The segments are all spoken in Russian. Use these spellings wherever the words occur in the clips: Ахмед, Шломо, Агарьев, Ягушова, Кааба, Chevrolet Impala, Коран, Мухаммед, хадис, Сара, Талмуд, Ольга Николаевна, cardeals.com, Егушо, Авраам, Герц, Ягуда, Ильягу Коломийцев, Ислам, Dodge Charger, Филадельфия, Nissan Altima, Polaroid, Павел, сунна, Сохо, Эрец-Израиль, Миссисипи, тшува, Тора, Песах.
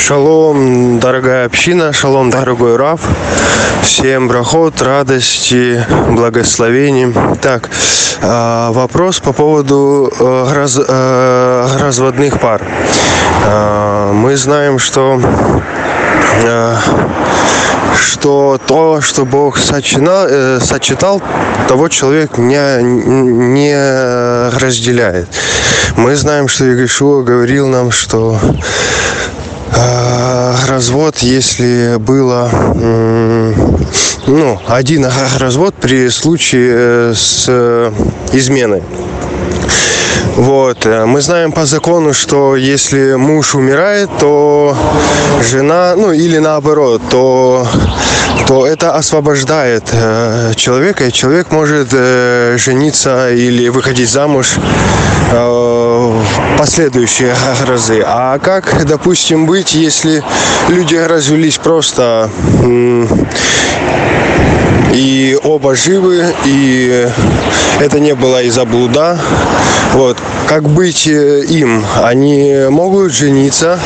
Шалом, дорогая община, шалом, дорогой рав. Всем брахот, радости, благословений. Так, вопрос по поводу разводных пар. Мы знаем, что то, что Бог сочетал, того человек не разделяет. Мы знаем, что Егушо говорил нам, что развод, если было один развод при случае с изменой. Вот. Мы знаем по закону, что если муж умирает, то жена, или наоборот, то это освобождает человека, и человек может жениться или выходить замуж в последующие разы. А как, допустим, быть, если люди развелись просто и оба живы, и это не было из-за блуда? Вот. Как быть им? Они могут жениться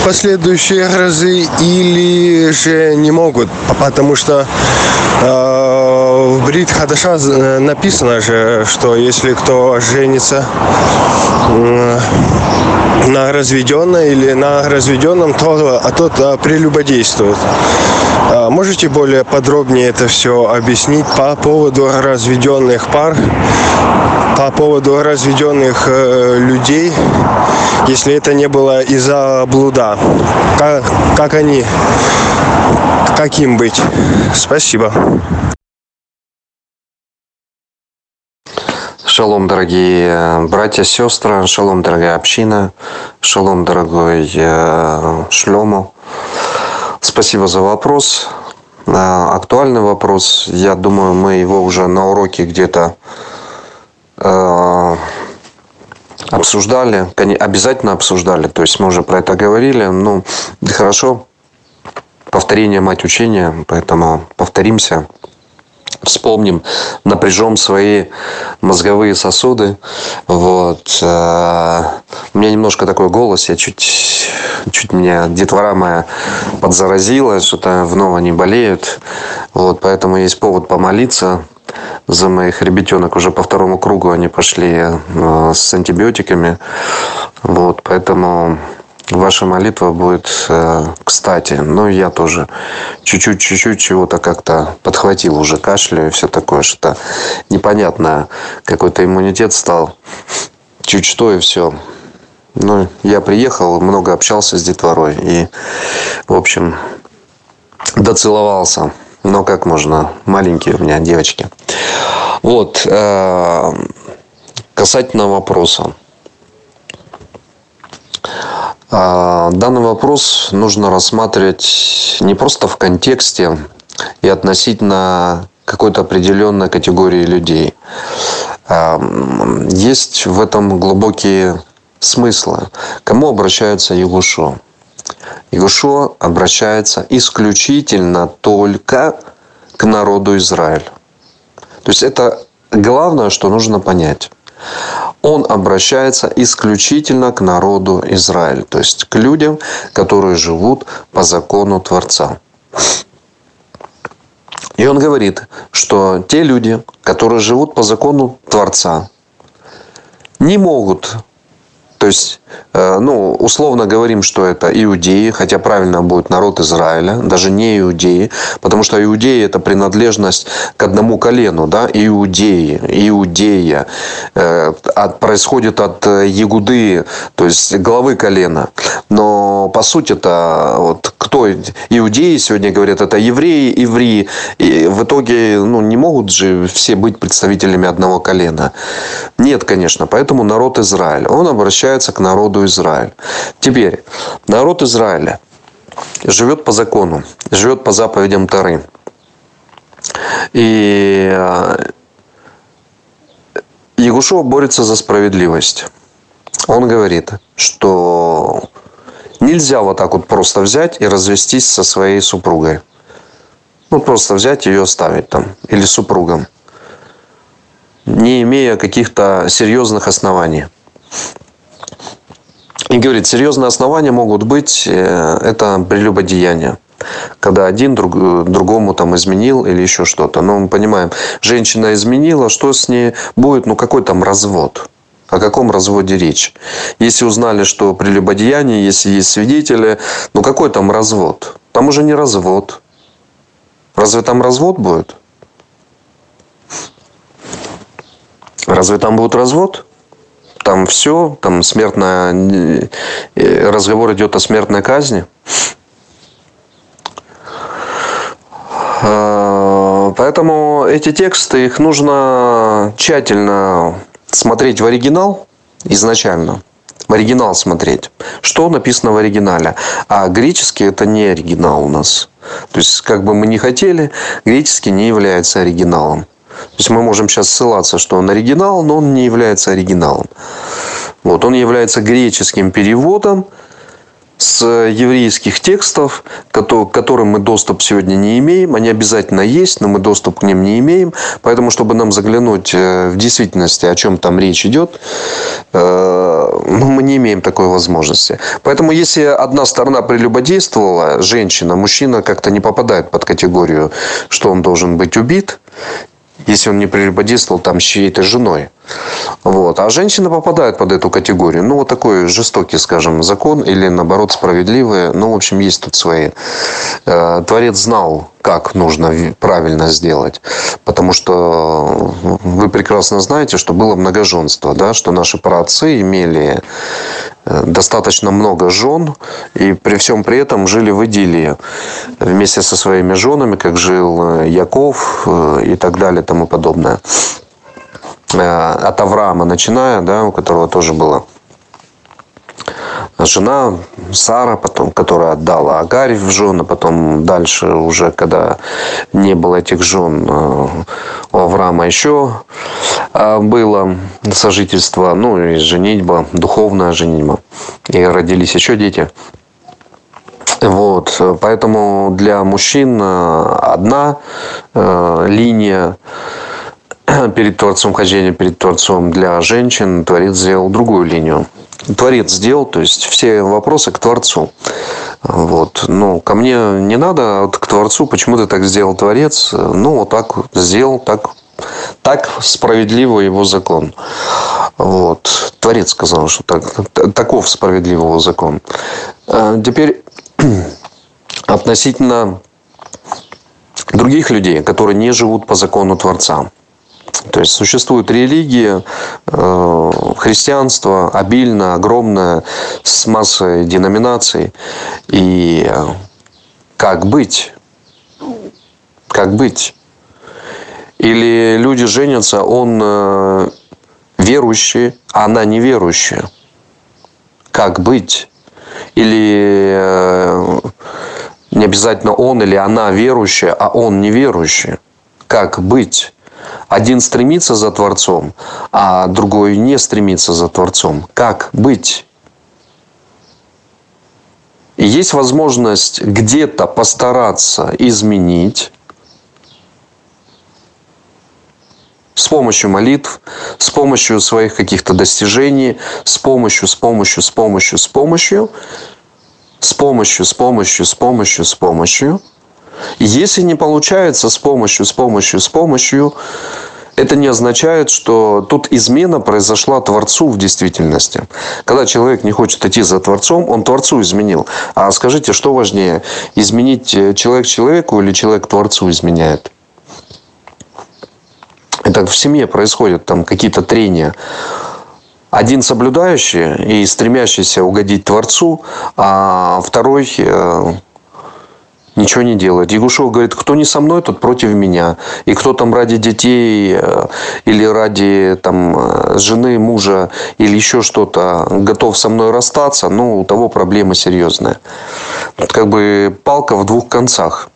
в последующие разы или же не могут? Потому что в Брит Хадаша написано же, что если кто женится на разведенной или на разведенном, то тот прелюбодействует. Можете более подробнее это все объяснить по поводу разведенных пар, по поводу разведенных людей, если это не было из-за блуда? Как они? Каким быть? Спасибо. Шалом, дорогие братья, сестры, шалом, дорогая община, шалом, дорогой Шломо. Спасибо за вопрос. Актуальный вопрос. Я думаю, мы его уже на уроке где-то обсуждали. Обязательно обсуждали. То есть мы уже про это говорили. Хорошо. Повторение мать учения. Поэтому повторимся. Вспомним, напряжем свои мозговые сосуды. Вот. У меня немножко такой голос, я чуть меня детвора моя подзаразила, что-то вновь они болеют. Вот, поэтому есть повод помолиться за моих ребятенок. Уже по второму кругу они пошли с антибиотиками. Вот, поэтому ваша молитва будет кстати. Я тоже чуть-чуть чего-то как-то подхватил уже, кашляю, все такое, что-то непонятное. Какой-то иммунитет стал. Чуть что и все. Я приехал, много общался с детворой. И, в общем, доцеловался. Но как можно? Маленькие у меня девочки. Вот. Касательно вопроса. Данный вопрос нужно рассматривать не просто в контексте и относительно какой-то определенной категории людей. Есть в этом глубокие смыслы. Кому обращается Егушо? Егушо обращается исключительно только к народу Израиля. То есть это главное, что нужно понять. Он обращается исключительно к народу Израиля, то есть к людям, которые живут по закону Творца. И он говорит, что те люди, которые живут по закону Творца, не могут, то есть, условно говорим, что это иудеи, хотя правильно будет народ Израиля, даже не иудеи, потому что иудеи – это принадлежность к одному колену, да, иудея, происходит от Ягуды, то есть главы колена. Но по сути-то, кто иудеи сегодня говорят, это евреи, иври, и в итоге, не могут же все быть представителями одного колена. Нет, конечно, поэтому народ Израиль, он обращается к народу Израиля. Теперь, народ Израиля живет по закону, живет по заповедям Тары. И Ягушо борется за справедливость. Он говорит, что нельзя просто взять и развестись со своей супругой. Просто взять ее оставить там, или супругом, не имея каких-то серьезных оснований. И говорит, серьезные основания могут быть, это прелюбодеяние. Когда один другому там изменил или еще что-то. Но мы понимаем, женщина изменила, что с ней будет, ну какой там развод? О каком разводе речь? Если узнали, что прелюбодеяние, если есть свидетели, ну какой там развод? Там уже не развод. Разве там развод будет? Разве там будет развод? Там все, там смертная... разговор идет о смертной казни. Поэтому эти тексты, их нужно тщательно смотреть в оригинал изначально. В оригинал смотреть. Что написано в оригинале. А греческий это не оригинал у нас. То есть, как бы мы ни хотели, греческий не является оригиналом. То есть, мы можем сейчас ссылаться, что он оригинал, но он не является оригиналом. Вот, он является греческим переводом с еврейских текстов, к которым мы доступ сегодня не имеем. Они обязательно есть, но мы доступ к ним не имеем. Поэтому, чтобы нам заглянуть в действительности, о чем там речь идет, мы не имеем такой возможности. Поэтому, если одна сторона прелюбодействовала, женщина, мужчина как-то не попадает под категорию, что он должен быть убит. Если он не прелюбодействовал там с чьей-то женой. Вот. А женщины попадают под эту категорию. Ну, вот такой жестокий, скажем, закон. Или, наоборот, справедливый. Ну, в общем, есть тут свои. Творец знал, как нужно правильно сделать. Потому что вы прекрасно знаете, что было многоженство. Да? Что наши праотцы имели достаточно много жен. И при всем при этом жили в идиллии. Вместе со своими женами, как жил Яков и так далее, тому подобное. От Авраама начиная, да, у которого тоже была жена Сара, потом, которая отдала Агарьев в жены, потом дальше уже, когда не было этих жен, у Авраама еще было сожительство, ну и женитьба, духовная женитьба, и родились еще дети. Вот, поэтому для мужчин одна линия. Перед Творцом хождения, перед Творцом для женщин Творец сделал другую линию. Творец сделал, то есть, все вопросы к Творцу. Вот. Ну, ко мне не надо, а к Творцу. Почему ты так сделал, Творец? Ну, вот так сделал, так справедливо его закон. Вот. Творец сказал, что таков справедливый его закон. Теперь, относительно других людей, которые не живут по закону Творца. То есть, существуют религии, христианство обильно, огромное, с массой деноминаций. И как быть? Как быть? Или люди женятся, он верующий, а она неверующая. Как быть? Или не обязательно он или она верующая, а он неверующий. Как быть? Один стремится за Творцом, а другой не стремится за Творцом. Как быть? И есть возможность где-то постараться изменить с помощью молитв, с помощью своих каких-то достижений, с помощью. Если не получается с помощью, это не означает, что тут измена произошла Творцу в действительности. Когда человек не хочет идти за Творцом, он Творцу изменил. А скажите, что важнее, изменить человек человеку или человек Творцу изменяет? Это в семье происходят там какие-то трения. Один соблюдающий и стремящийся угодить Творцу, а второй... ничего не делает. Егушо говорит, кто не со мной, тот против меня. И кто там ради детей или ради там, жены, мужа или еще что-то готов со мной расстаться, ну, у того проблема серьезная. Вот как бы палка в двух концах.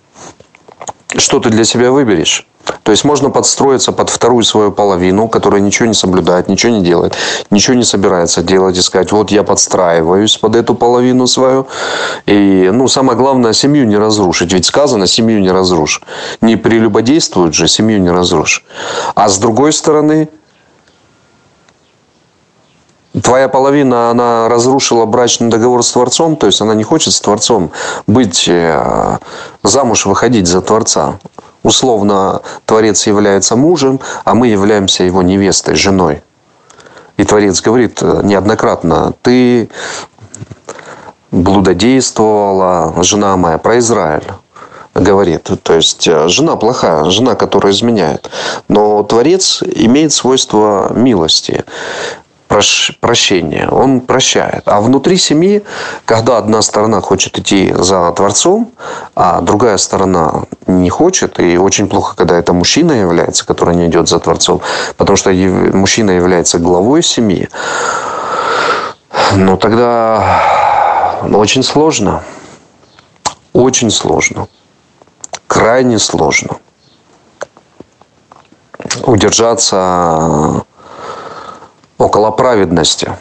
Что ты для себя выберешь? То есть, можно подстроиться под вторую свою половину, которая ничего не соблюдает, ничего не делает, ничего не собирается делать и сказать, вот я подстраиваюсь под эту половину свою. И, ну, самое главное, семью не разрушить. Ведь сказано, семью не разрушь. Не прелюбодействуют же, семью не разрушь. А с другой стороны, твоя половина, она разрушила брачный договор с Творцом, то есть она не хочет с Творцом быть, замуж выходить за Творца. Условно, Творец является мужем, а мы являемся его невестой, женой. И Творец говорит неоднократно: ты блудодействовала, жена моя, про Израиль говорит. То есть жена плохая, жена, которая изменяет. Но Творец имеет свойство милости, прощения. Он прощает. А внутри семьи, когда одна сторона хочет идти за Творцом, а другая сторона не хочет, и очень плохо, когда это мужчина является, который не идет за Творцом, потому что мужчина является главой семьи, но тогда очень сложно. Очень сложно. Крайне сложно удержаться около праведности.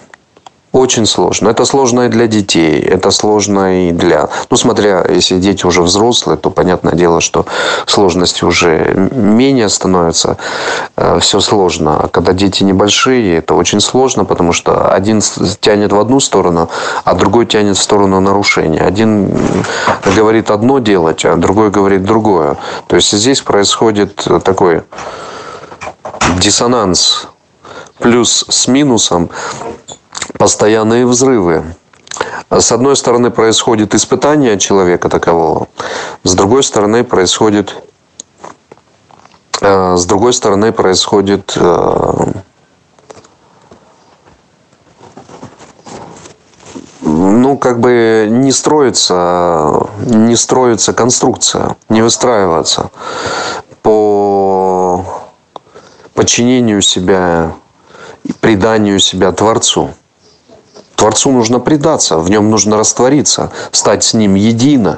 Очень сложно. Это сложно и для детей. Это сложно и для... Ну, смотря, если дети уже взрослые, то, понятное дело, что сложности уже менее становятся. Все сложно. А когда дети небольшие, это очень сложно, потому что один тянет в одну сторону, а другой тянет в сторону нарушения. Один говорит одно делать, а другой говорит другое. То есть здесь происходит такой диссонанс. Плюс с минусом постоянные взрывы. С одной стороны происходит испытание человека такового, с другой стороны происходит не строится конструкция, не выстраивается по подчинению себя и преданию себя Творцу. Творцу нужно предаться, в нем нужно раствориться, стать с ним едино.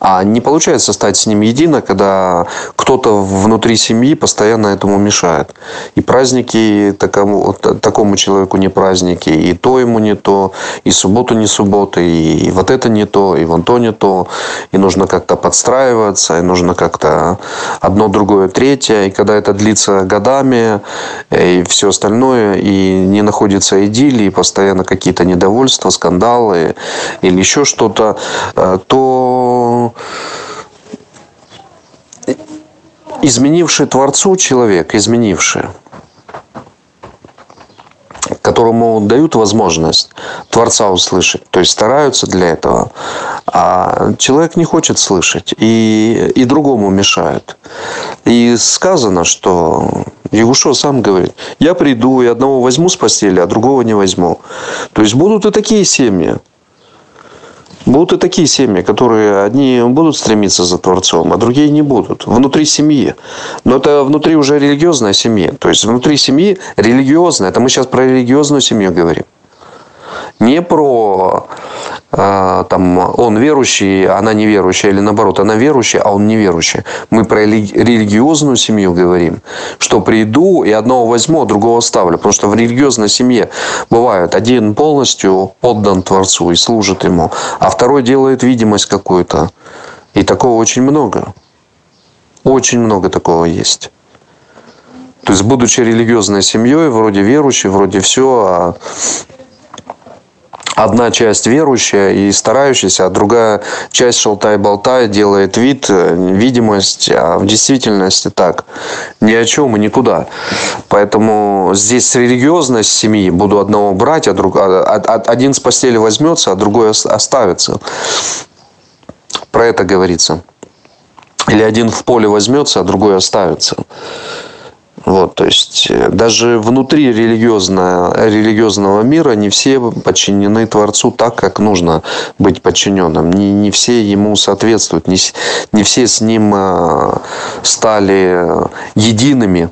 А не получается стать с ним едино, когда кто-то внутри семьи постоянно этому мешает. И праздники такому человеку не праздники, и то ему не то, и субботу не суббота, и вот это не то, и вон то не то. И нужно как-то подстраиваться, и нужно как-то одно, другое, третье. И когда это длится годами, и все остальное, и не находится идиллии, постоянно какие-то недовольства, скандалы или еще что-то, то изменивший Творцу человек, которому дают возможность Творца услышать, то есть стараются для этого, а человек не хочет слышать и другому мешает. И сказано, что Ягушо сам говорит: я приду и одного возьму с постели, а другого не возьму. То есть будут и такие семьи, которые одни будут стремиться за Творцом, а другие не будут. Внутри семьи. Но это внутри уже религиозная семья. То есть внутри семьи религиозная. Это мы сейчас про религиозную семью говорим. Не про он верующий, она неверующая. Или наоборот, она верующая, а он неверующий. Мы про религиозную семью говорим. Что приду и одного возьму, а другого оставлю. Потому что в религиозной семье бывает: один полностью отдан Творцу и служит ему, а второй делает видимость какую-то. И такого очень много. Очень много такого есть. То есть, будучи религиозной семьей, вроде верующий, вроде все, а... Одна часть верующая и старающаяся, а другая часть шалтай-болтай, делает вид, видимость, а в действительности так. Ни о чем и никуда. Поэтому здесь религиозность семьи. Буду одного брать, один с постели возьмется, а другой оставится. Про это говорится. Или один в поле возьмется, а другой оставится. Вот, то есть даже внутри религиозного мира не все подчинены Творцу так, как нужно быть подчиненным. Не все ему соответствуют, не все с ним стали едиными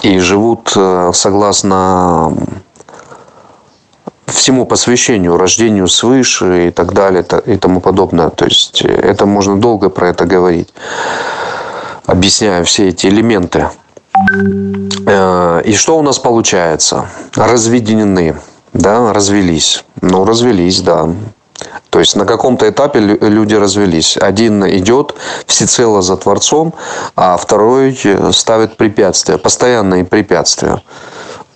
и живут согласно всему посвящению, рождению свыше и так далее и тому подобное. То есть это можно долго про это говорить, объясняю все эти элементы. И что у нас получается? Разведены, да, развелись. Ну, развелись, да. То есть на каком-то этапе люди развелись. Один идет всецело за Творцом, а второй ставит препятствия, постоянные препятствия.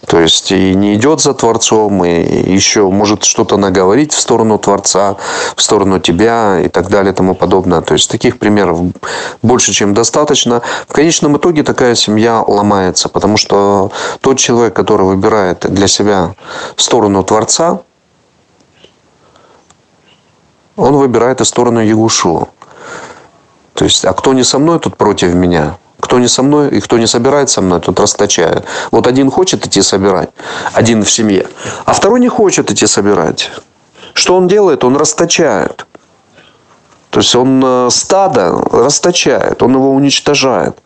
То есть и не идет за Творцом, и еще может что-то наговорить в сторону Творца, в сторону тебя и так далее и тому подобное. То есть таких примеров больше, чем достаточно. В конечном итоге такая семья ломается, потому что тот человек, который выбирает для себя сторону Творца, он выбирает и сторону Ягушо. То есть, а кто не со мной, тот против меня. Кто не со мной и кто не собирает со мной, тот расточает. Вот один хочет идти собирать, один в семье, а второй не хочет идти собирать. Что он делает? Он расточает. То есть, он стадо расточает, он его уничтожает.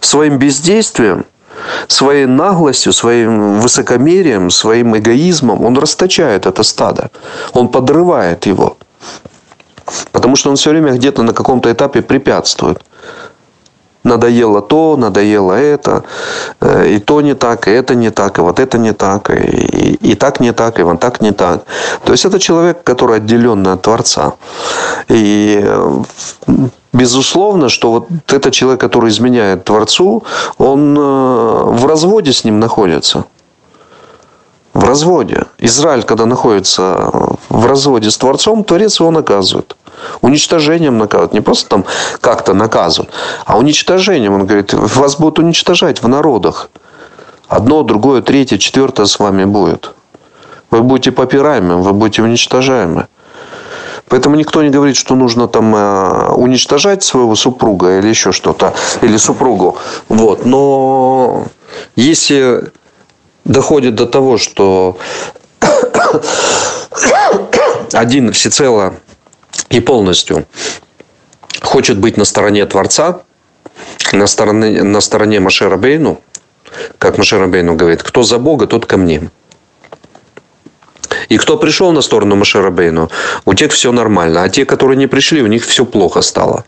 Своим бездействием, своей наглостью, своим высокомерием, своим эгоизмом он расточает это стадо. Он подрывает его. Потому что он все время где-то на каком-то этапе препятствует. Надоело то, надоело это, и то не так, и это не так, и вот это не так, и так не так, и вот так не так. То есть, это человек, который отделен от Творца. И безусловно, что вот этот человек, который изменяет Творцу, он в разводе с ним находится. В разводе. Израиль, когда находится в разводе с Творцом, Творец его наказывает. Уничтожением наказывают. Не просто там как-то наказывают, а уничтожением. Он говорит, вас будут уничтожать в народах. Одно, другое, третье, четвертое с вами будет. Вы будете попираемы, вы будете уничтожаемы. Поэтому никто не говорит, что нужно там уничтожать своего супруга или еще что-то. Или супругу. Вот. Но если доходит до того, что один всецело и полностью хочет быть на стороне Творца, на стороне Моше Рабейну, как Моше Рабейну говорит, кто за Бога, тот ко мне. И кто пришел на сторону Моше Рабейну, у тех все нормально, а те, которые не пришли, у них все плохо стало.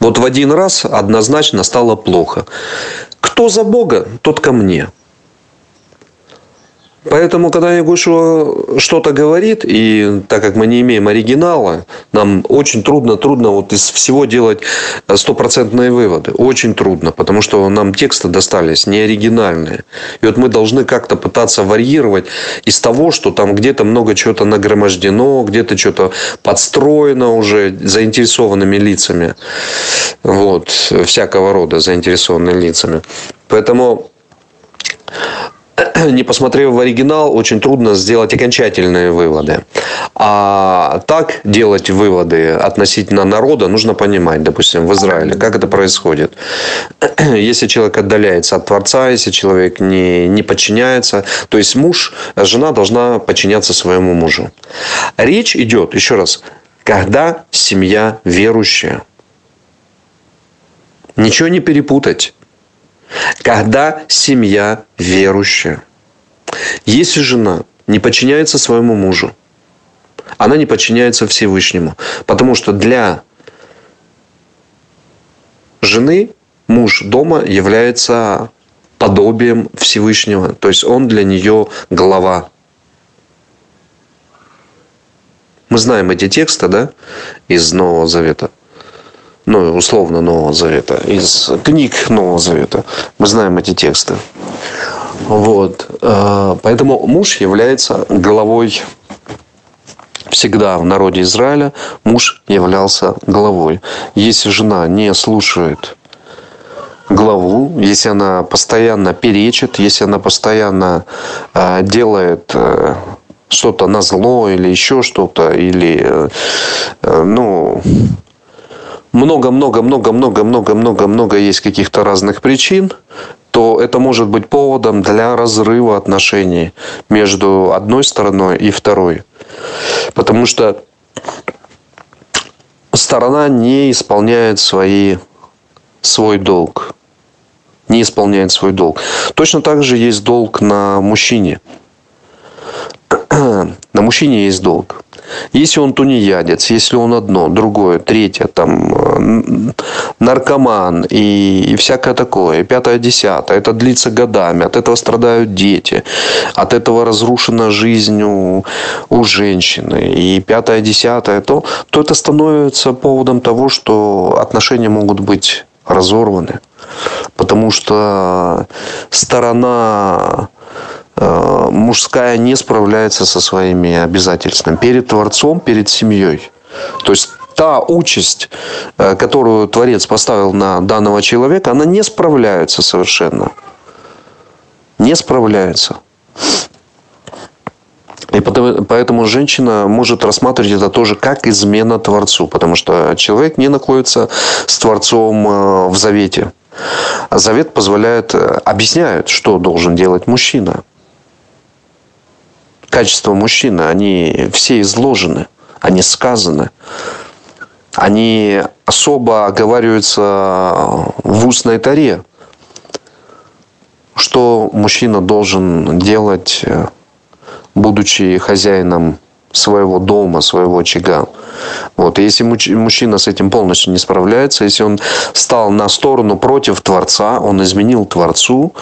Вот в один раз однозначно стало плохо. Кто за Бога, тот ко мне. Поэтому, когда Егушо что-то говорит, и так как мы не имеем оригинала, нам очень трудно вот из всего делать стопроцентные выводы. Очень трудно, потому что нам тексты достались неоригинальные. И вот мы должны как-то пытаться варьировать из того, что там где-то много чего-то нагромождено, где-то что-то подстроено уже заинтересованными лицами. Вот, всякого рода заинтересованными лицами. Поэтому, не посмотрев в оригинал, очень трудно сделать окончательные выводы. А так делать выводы относительно народа нужно понимать, допустим, в Израиле, как это происходит. Если человек отдаляется от Творца, если человек не подчиняется, то есть жена должна подчиняться своему мужу. Речь идет, еще раз, когда семья верующая. Ничего не перепутать. Когда семья верующая. Если жена не подчиняется своему мужу, она не подчиняется Всевышнему. Потому что для жены муж дома является подобием Всевышнего. То есть, он для нее глава. Мы знаем эти тексты, да, из Нового Завета. Ну, условно, Нового Завета. Из книг Нового Завета. Мы знаем эти тексты. Вот. Поэтому муж является главой. Всегда в народе Израиля муж являлся главой. Если жена не слушает главу, если она постоянно перечит, если она постоянно делает что-то назло или еще что-то, или, ну, много есть каких-то разных причин, то это может быть поводом для разрыва отношений между одной стороной и второй. Потому что сторона не исполняет свой долг. Не исполняет свой долг. Точно так же есть долг на мужчине. На мужчине есть долг. Если он тунеядец, если он одно, другое, третье, там, наркоман и всякое такое, пятое, десятое, это длится годами, от этого страдают дети, от этого разрушена жизнь у женщины, и пятое, десятое, то это становится поводом того, что отношения могут быть разорваны. потому что сторона мужская не справляется со своими обязательствами перед Творцом, перед семьей. То есть та участь, которую Творец поставил на данного человека, она не справляется совершенно. Не справляется. И поэтому женщина может рассматривать это тоже как измена Творцу. Потому что человек не находится с Творцом в завете. А завет позволяет, объясняет, что должен делать мужчина. Качества мужчины, они все изложены, они сказаны. Они особо оговариваются в устной Таре. Что мужчина должен делать, будучи хозяином своего дома, своего очага. Вот. Если мужчина с этим полностью не справляется, если он стал на сторону против Творца, он изменил Творцу,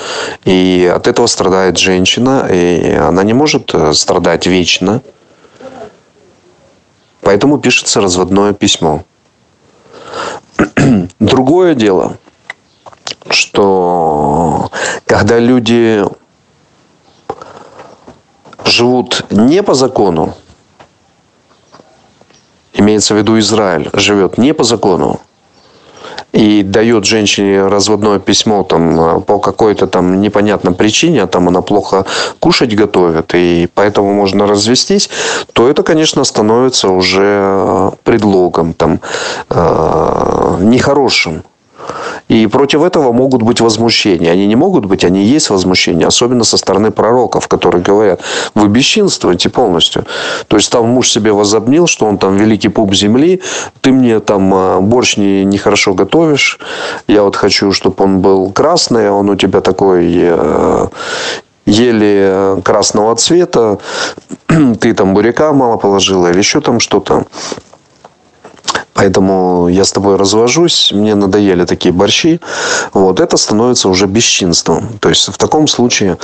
и от этого страдает женщина, и она не может страдать вечно. Поэтому пишется разводное письмо. Другое дело, что когда люди живут не по закону, имеется в виду Израиль, живет не по закону и дает женщине разводное письмо там, по какой-то там непонятной причине, а там она плохо кушать готовит, и поэтому можно развестись, то это, конечно, становится уже предлогом там, нехорошим. И против этого могут быть возмущения. Они не могут быть, они есть возмущения. Особенно со стороны пророков, которые говорят, вы бесчинствуете полностью. То есть, там муж себе возобнил, что он там великий пуп земли. Ты мне там борщ нехорошо готовишь. Я вот хочу, чтобы он был красный, а он у тебя такой еле красного цвета. Ты там буряка мало положила или еще там что-то. Поэтому я с тобой развожусь, мне надоели такие борщи. Вот это становится уже бесчинством. То есть в таком случае,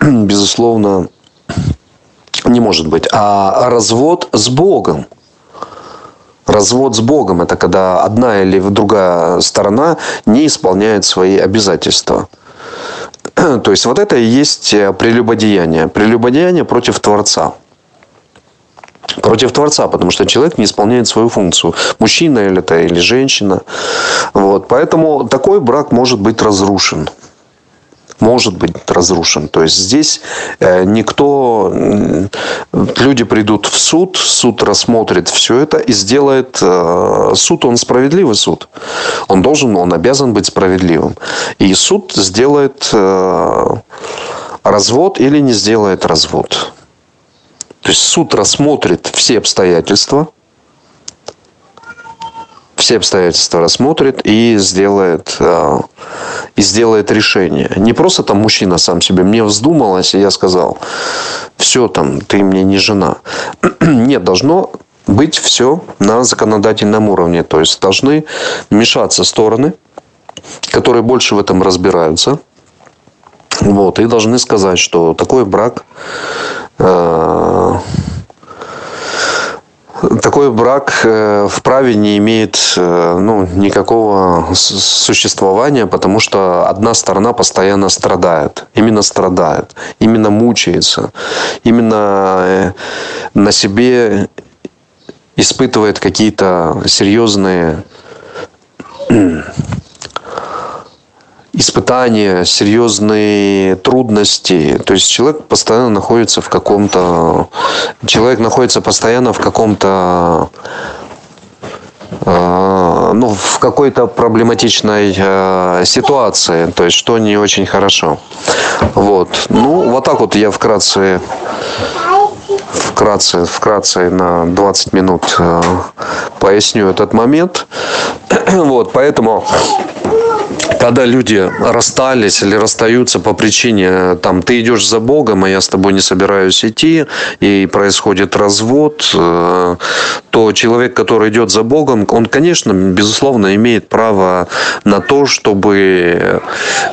безусловно, не может быть. А развод с Богом. Развод с Богом – это когда одна или другая сторона не исполняет свои обязательства. То есть вот это и есть прелюбодеяние. Прелюбодеяние против Творца. Против Творца, потому что человек не исполняет свою функцию. Мужчина или это, или женщина. Вот. Поэтому такой брак может быть разрушен. Может быть разрушен. То есть, здесь никто... Люди придут в суд, суд рассмотрит все это и сделает... Суд, он справедливый суд. Он должен, он обязан быть справедливым. И суд сделает развод или не сделает развод. То есть, суд рассмотрит все обстоятельства рассмотрит и сделает решение. Не просто там мужчина сам себе, мне вздумалось, и я сказал, все там, ты мне не жена. Нет, должно быть все на законодательном уровне. То есть, должны мешаться стороны, которые больше в этом разбираются. Вот, и должны сказать, что такой брак... Такой брак вправе не имеет никакого существования, потому что одна сторона постоянно страдает, именно мучается, именно на себе испытывает какие-то серьезные испытания, серьезные трудности. То есть, человек находится постоянно в каком-то... в какой-то проблематичной ситуации. То есть, что не очень хорошо. Вот. Вот так вот я вкратце на 20 минут поясню этот момент. Вот. Поэтому... Когда люди расстались или расстаются по причине, там, ты идешь за Богом, а я с тобой не собираюсь идти, и происходит развод, то что человек, который идет за Богом, он, конечно, безусловно, имеет право на то, чтобы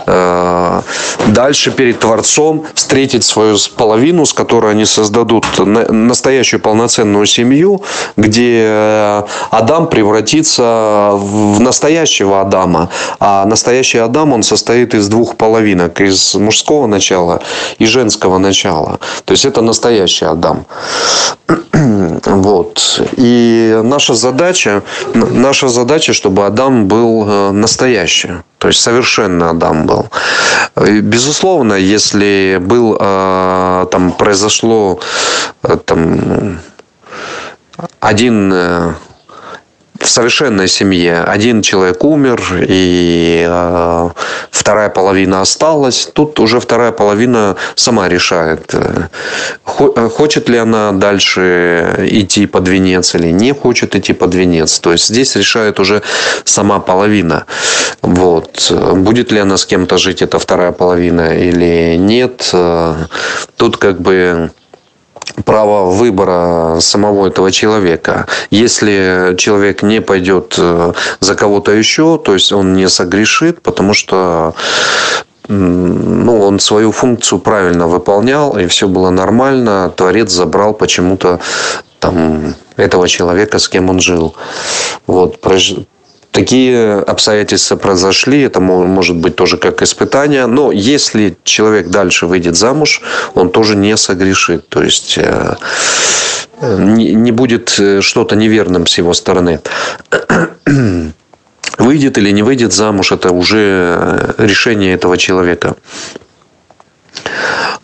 дальше перед Творцом встретить свою половину, с которой они создадут настоящую полноценную семью, где Адам превратится в настоящего Адама. А настоящий Адам, он состоит из двух половинок, из мужского начала и женского начала. То есть, это настоящий Адам. Вот. И наша задача, чтобы Адам был настоящим. То есть, совершенно Адам был. Безусловно, если произошло один... В совершенной семье один человек умер, и вторая половина осталась. Тут уже вторая половина сама решает, хочет ли она дальше идти под венец или не хочет идти под венец. То есть, здесь решает уже сама половина. Вот. Будет ли она с кем-то жить, эта вторая половина, или нет. Тут право выбора самого этого человека. Если человек не пойдет за кого-то еще, то есть он не согрешит, потому что он свою функцию правильно выполнял, и все было нормально. Творец забрал почему-то этого человека, с кем он жил. Вот. Такие обстоятельства произошли, это может быть тоже как испытание, но если человек дальше выйдет замуж, он тоже не согрешит, то есть не будет что-то неверным с его стороны. Выйдет или не выйдет замуж, это уже решение этого человека.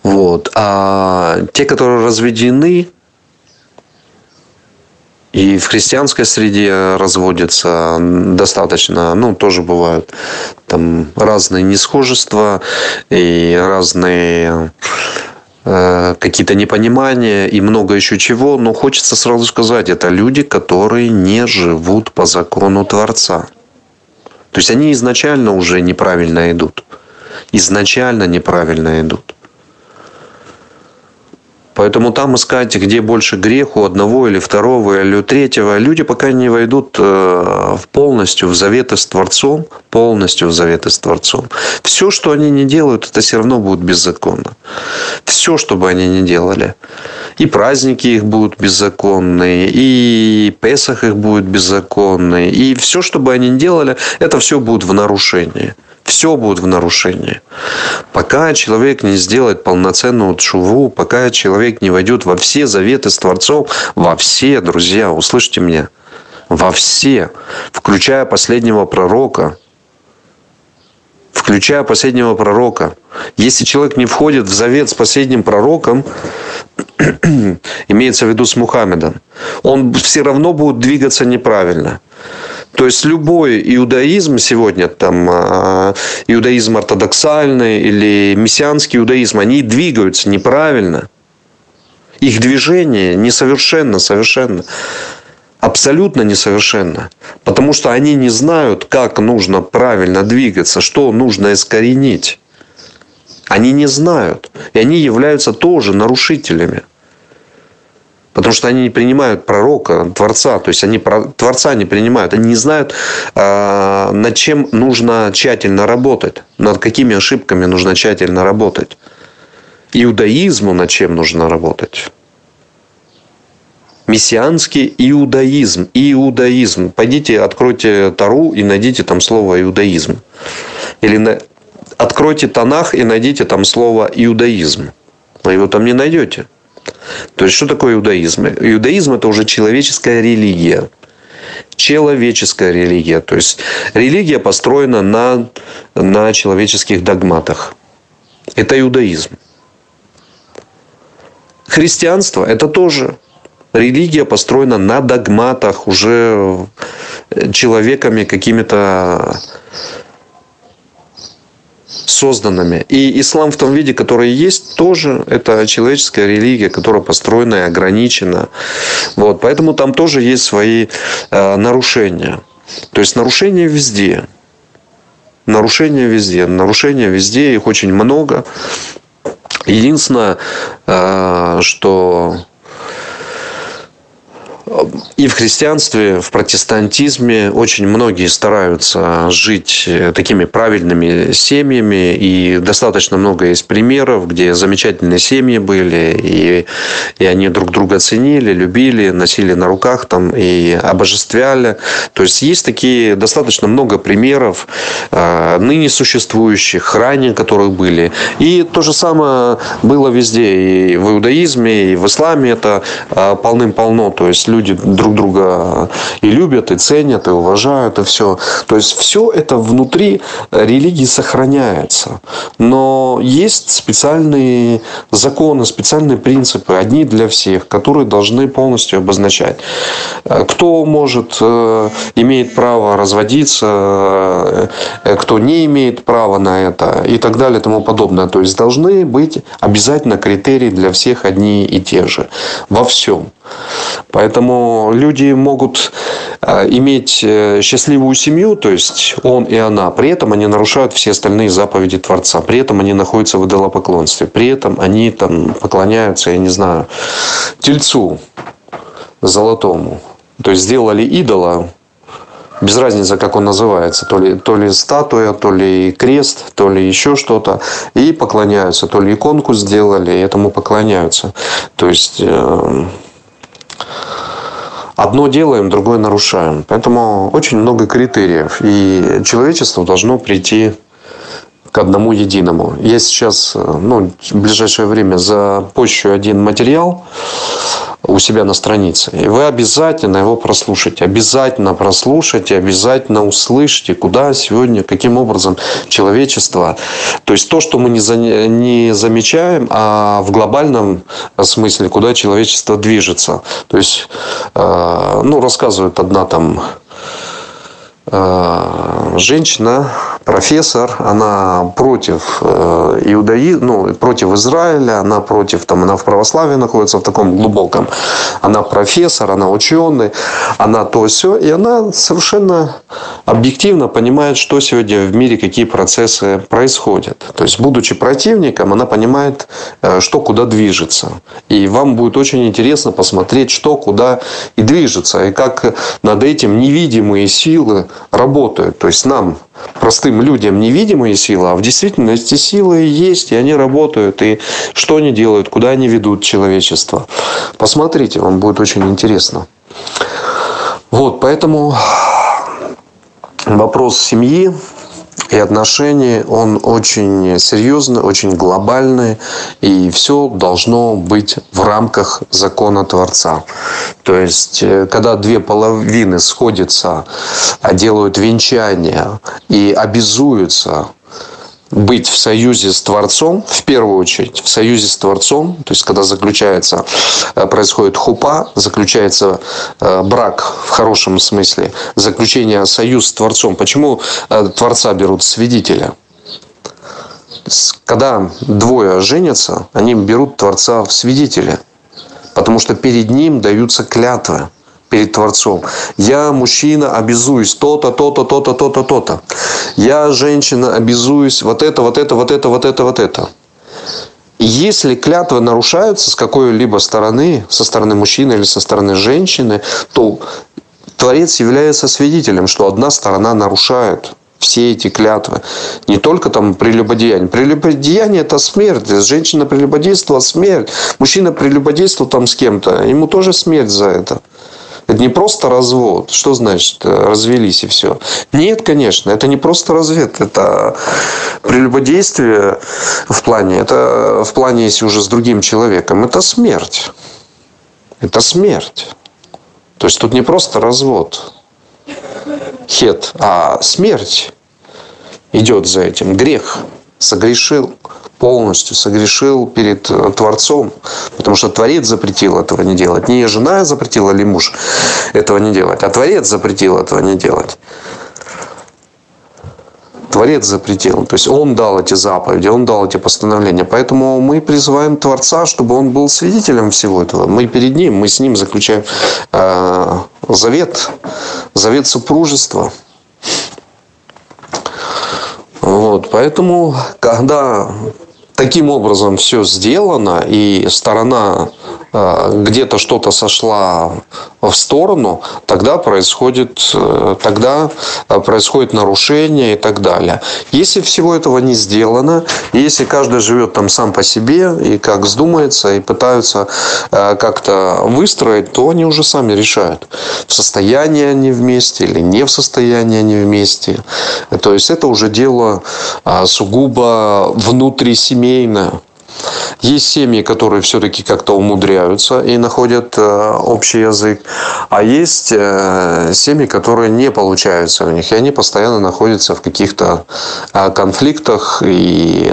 Вот. А те, которые разведены, и в христианской среде разводятся достаточно, тоже бывают разные несхожества и разные какие-то непонимания и много еще чего. Но хочется сразу сказать, это люди, которые не живут по закону Творца. То есть, они изначально уже неправильно идут. Поэтому там искать, где больше грех у одного или второго или у третьего. Люди пока не войдут полностью в заветы с Творцом. Все, что они не делают, это все равно будет беззаконно. Все, что бы они ни делали. И праздники их будут беззаконные. И Песах их будет беззаконные. И все, что бы они ни делали, это все будет в нарушении. Пока человек не сделает полноценную тшуву, пока человек не войдет во все заветы с Творцом, во все, друзья, услышьте меня, во все, включая последнего пророка. Если человек не входит в завет с последним пророком, имеется в виду с Мухаммедом, он все равно будет двигаться неправильно. То есть, любой иудаизм сегодня, иудаизм ортодоксальный или мессианский иудаизм, они двигаются неправильно. Их движение несовершенно. Абсолютно несовершенно. Потому что они не знают, как нужно правильно двигаться, что нужно искоренить. Они не знают. И они являются тоже нарушителями. Потому что они не принимают пророка, Творца. То есть, они Творца не принимают. Они не знают, над чем нужно тщательно работать. Над какими ошибками нужно тщательно работать. Иудаизму над чем нужно работать. Мессианский иудаизм. Пойдите, откройте Тару и найдите там слово иудаизм. Или откройте Танах и найдите там слово иудаизм. Вы его там не найдете. То есть, что такое иудаизм? Иудаизм – это уже человеческая религия. То есть, религия построена на человеческих догматах. Это иудаизм. Христианство – это тоже религия, построена на догматах, уже человеками какими-то созданными. И ислам в том виде, который есть, тоже это человеческая религия, которая построена и ограничена. Вот. Поэтому там тоже есть свои нарушения. То есть, нарушения везде. Их очень много. Единственное, что И в христианстве, в протестантизме очень многие стараются жить такими правильными семьями. И достаточно много есть примеров, где замечательные семьи были. И они друг друга ценили, любили, носили на руках там, и обожествляли. То есть, есть такие достаточно много примеров ныне существующих, ранее которых были. И то же самое было везде. И в иудаизме, и в исламе это полным-полно. То есть, люди друг друга и любят, и ценят, и уважают, и все. То есть, все это внутри религии сохраняется. Но есть специальные законы, специальные принципы, одни для всех, которые должны полностью обозначать. Кто может, имеет право разводиться, кто не имеет права на это и так далее и тому подобное. То есть, должны быть обязательно критерии для всех одни и те же. Во всем. Поэтому люди могут иметь счастливую семью, то есть он и она. При этом они нарушают все остальные заповеди Творца. При этом они находятся в идолопоклонстве. При этом они там поклоняются, я не знаю, тельцу золотому. То есть сделали идола. Без разницы, как он называется. То ли статуя, то ли крест, то ли еще что-то. И поклоняются. То ли иконку сделали, и этому поклоняются. То есть... Одно делаем, другое нарушаем. Поэтому очень много критериев. И человечество должно прийти к одному единому. Я сейчас, в ближайшее время запущу один материал у себя на странице. И вы обязательно его прослушайте. Обязательно прослушайте, обязательно услышите, куда сегодня, каким образом человечество... То есть, то, что мы не замечаем, а в глобальном смысле, куда человечество движется. То есть, рассказывает одна там... женщина, профессор, она против иудаизма, против Израиля, она против, она в православии находится в таком глубоком. Она профессор, она ученый, она то все, и она совершенно объективно понимает, что сегодня в мире, какие процессы происходят. То есть, будучи противником, она понимает, что куда движется. И вам будет очень интересно посмотреть, что куда и движется, и как над этим невидимые силы работают. То есть, нам, простым людям, невидимые силы, а в действительности силы есть, и они работают. И что они делают, куда они ведут человечество. Посмотрите, вам будет очень интересно. Вот, поэтому вопрос семьи и отношений, он очень серьезный, очень глобальный. И все должно быть в рамках закона Творца. То есть, когда две половины сходятся, делают венчание и обязуются быть в союзе с Творцом, в первую очередь, в союзе с Творцом. То есть, когда происходит хупа, заключается брак в хорошем смысле, заключение союз с Творцом. Почему Творца берут свидетеля? Когда двое женятся, они берут Творца в свидетеля, потому что перед ним даются клятвы. Перед Творцом. Я, мужчина, обязуюсь то-то, то-то, то-то, то-то, то-то. Я, женщина, обязуюсь вот это, вот это, вот это, вот это, вот это. И если клятвы нарушаются с какой-либо стороны, со стороны мужчины или со стороны женщины, то Творец является свидетелем, что одна сторона нарушает все эти клятвы. Не только там прелюбодеяние. Прелюбодеяние – это смерть. Женщина прелюбодействовала – смерть. Мужчина прелюбодействовал там с кем-то. Ему тоже смерть за это. Это не просто развод. Что значит развелись и все? Нет, конечно. Это не просто развод. Это прелюбодействие в плане, если уже с другим человеком, это смерть. Это смерть. То есть, тут не просто развод. Хет. А смерть идет за этим. Грех. Согрешил. Полностью согрешил перед Творцом. Потому что Творец запретил этого не делать. Не жена запретила или муж этого не делать. А Творец запретил этого не делать. Творец запретил. То есть, он дал эти заповеди. Он дал эти постановления. Поэтому мы призываем Творца, чтобы он был свидетелем всего этого. Мы перед ним. Мы с ним заключаем завет. Завет супружества. Вот. Поэтому, когда... Таким образом все сделано, и сторона где-то что-то сошла в сторону, тогда происходит нарушение и так далее. Если всего этого не сделано, если каждый живет там сам по себе и как вздумается, и пытаются как-то выстроить, то они уже сами решают, в состоянии они вместе или не в состоянии они вместе. То есть это уже дело сугубо внутрисемейное. Есть семьи, которые все-таки как-то умудряются и находят общий язык, а есть семьи, которые не получаются у них, и они постоянно находятся в каких-то конфликтах и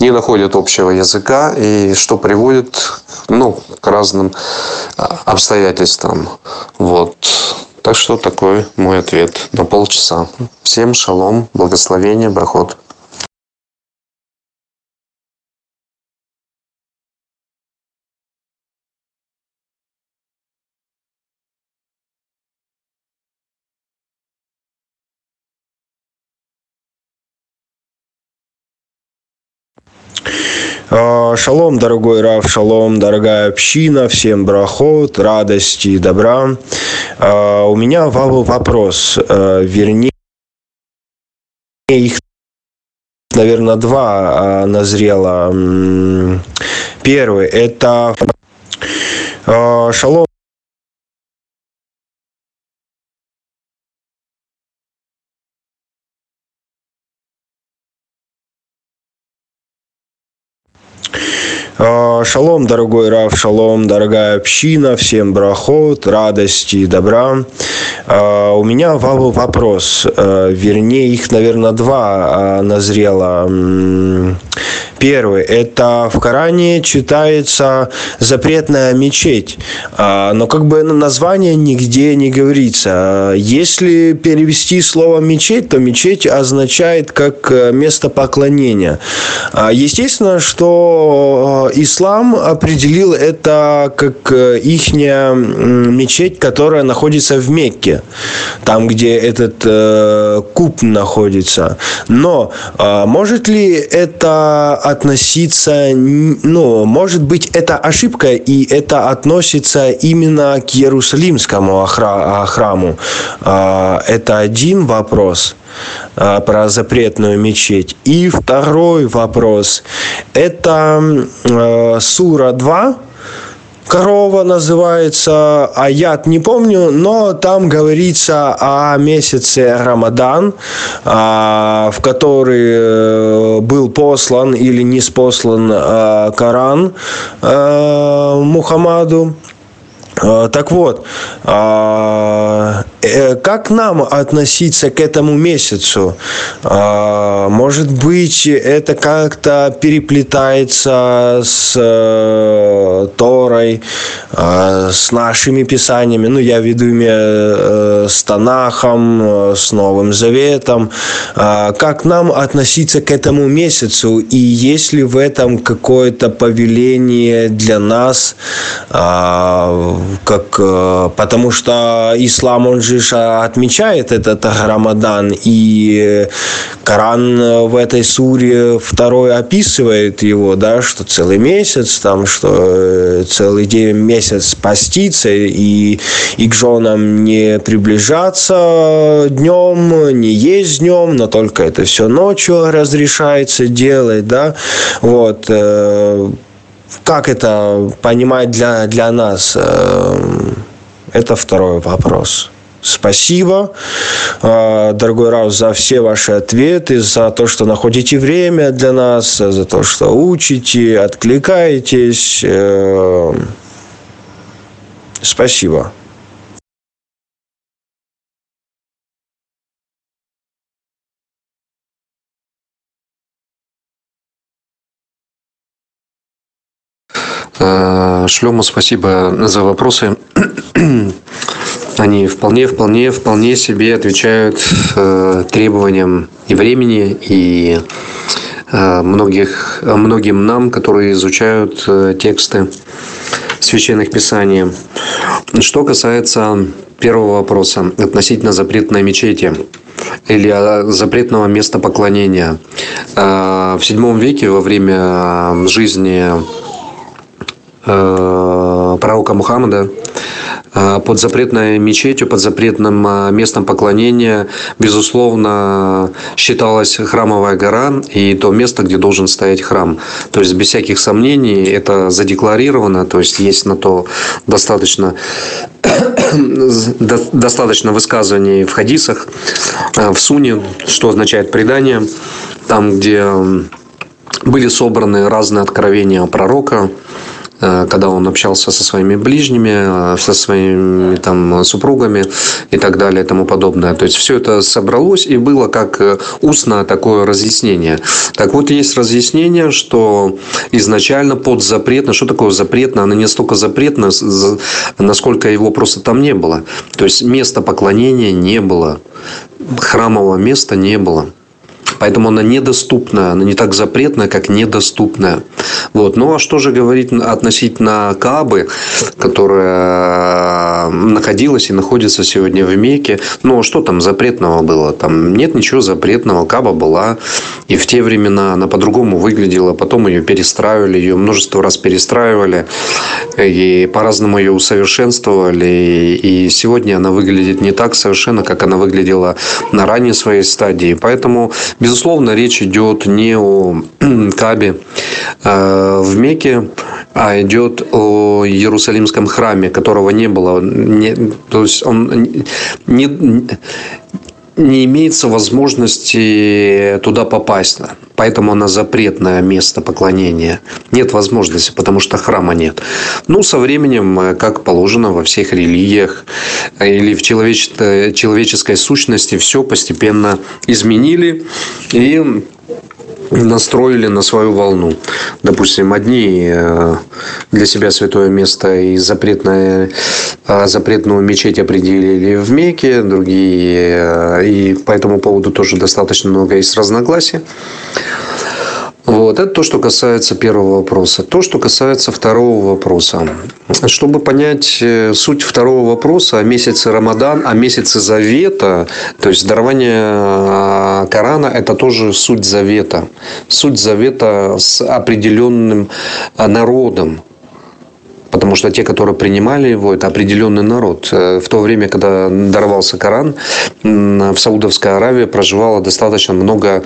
не находят общего языка, и что приводит, к разным обстоятельствам. Вот. Так что такой мой ответ на полчаса. Всем шалом, благословение, брахот. Шалом, дорогой Рав, шалом, дорогая община, всем брахот, радости и добра. У меня вопрос, вернее, их, наверное, два назрело. Первый – это шалом. Шалом, дорогой Рав, шалом, дорогая община, всем брахот, радости и добра. У меня вопрос, вернее, их, наверное, два назрело. Первый – это в Коране читается запретная мечеть, но название нигде не говорится. Если перевести слово «мечеть», то «мечеть» означает как место поклонения. Естественно, что ислам определил это как ихняя мечеть, которая находится в Мекке, там, где этот куб находится. Но может ли это относиться, может быть, это ошибка, и это относится именно к Иерусалимскому храму? Это один вопрос про запретную мечеть. И второй вопрос. Это сура 2. Корова называется, аят не помню, но там говорится о месяце Рамадан, в который был послан или не спослан Коран Мухаммаду. Так вот, как нам относиться к этому месяцу? Может быть, это как-то переплетается с Торой, с нашими писаниями. Я веду имя с Танахом, с Новым Заветом. Как нам относиться к этому месяцу? И есть ли в этом какое-то повеление для нас? Потому что ислам, он же отмечает этот Рамадан, и Коран в этой суре 2 описывает его, что целый месяц, что целый день месяц поститься и к женам не приближаться днем, не есть днем, но только это все ночью разрешается делать, вот. Как это понимать для нас? Это второй вопрос. Спасибо, дорогой Рав, за все ваши ответы, за то, что находите время для нас, за то, что учите, откликаетесь. Спасибо. Шломо, спасибо за вопросы. Они вполне себе отвечают требованиям и времени, и многим нам, которые изучают тексты священных писаний. Что касается первого вопроса относительно запретной мечети или запретного места поклонения. В VII веке во время жизни пророка Мухаммеда под запретной мечетью, под запретным местом поклонения, безусловно, считалась храмовая гора и то место, где должен стоять храм. То есть, без всяких сомнений, это задекларировано, то есть, есть на то достаточно высказываний в хадисах, в сунне, что означает предание, там, где были собраны разные откровения пророка, когда он общался со своими ближними, со своими там супругами и так далее и тому подобное. То есть, все это собралось и было как устное такое разъяснение. Так вот, есть разъяснение, что изначально под запретно, что такое запретно? Оно не столько запретно, насколько его просто там не было. То есть, места поклонения не было, храмового места не было. Поэтому она недоступная, она не так запретная, как недоступная. Вот. Ну, а что же говорить относительно Каабы, которая находилась и находится сегодня в Мекке? Ну, что там запретного было? Там нет ничего запретного. Кааба была. И в те времена она по-другому выглядела. Потом ее перестраивали, ее множество раз перестраивали. И по-разному ее усовершенствовали. И сегодня она выглядит не так совершенно, как она выглядела на ранней своей стадии. Поэтому... безусловно, речь идет не о Каабе в Мекке, а идет о Иерусалимском храме, которого не было. То есть, он не имеется возможности туда попасть. Поэтому она запретное место поклонения. Нет возможности, потому что храма нет. Ну, со временем, как положено во всех религиях или в человеческой сущности, все постепенно изменили и настроили на свою волну. Допустим, одни для себя святое место и запретную мечеть определили в Мекке, другие, и по этому поводу тоже достаточно много есть разногласий. Вот. Это то, что касается первого вопроса. То, что касается второго вопроса. Чтобы понять суть второго вопроса о месяце Рамадан, о месяце Завета, то есть дарование Корана, это тоже суть Завета. Суть Завета с определенным народом. Потому что те, которые принимали его, это определенный народ. В то время, когда даровался Коран, в Саудовской Аравии проживало достаточно много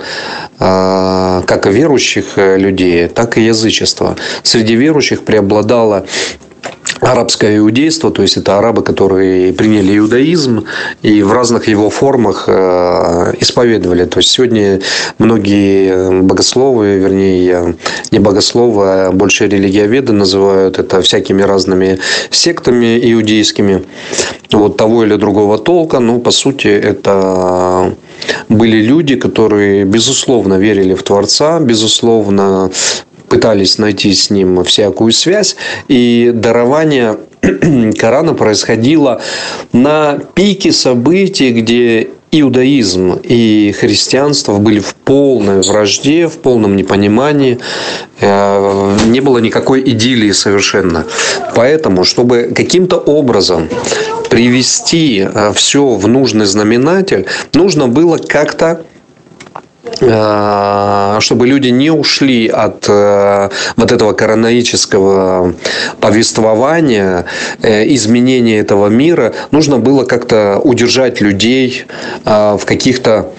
как верующих людей, так и язычества. Среди верующих преобладало арабское иудейство, то есть, это арабы, которые приняли иудаизм и в разных его формах исповедовали. То есть, сегодня многие богословы, вернее, не богословы, а больше религиоведы называют это всякими разными сектами иудейскими, вот того или другого толка. Но, по сути, это... были люди, которые, безусловно, верили в Творца, безусловно, пытались найти с ним всякую связь. И дарование Корана происходило на пике событий, где иудаизм и христианство были в полной вражде, в полном непонимании. Не было никакой идиллии совершенно. Поэтому, чтобы каким-то образом привести все в нужный знаменатель, нужно было как-то, чтобы люди не ушли от вот этого коранаического повествования, изменения этого мира, нужно было как-то удержать людей в каких-то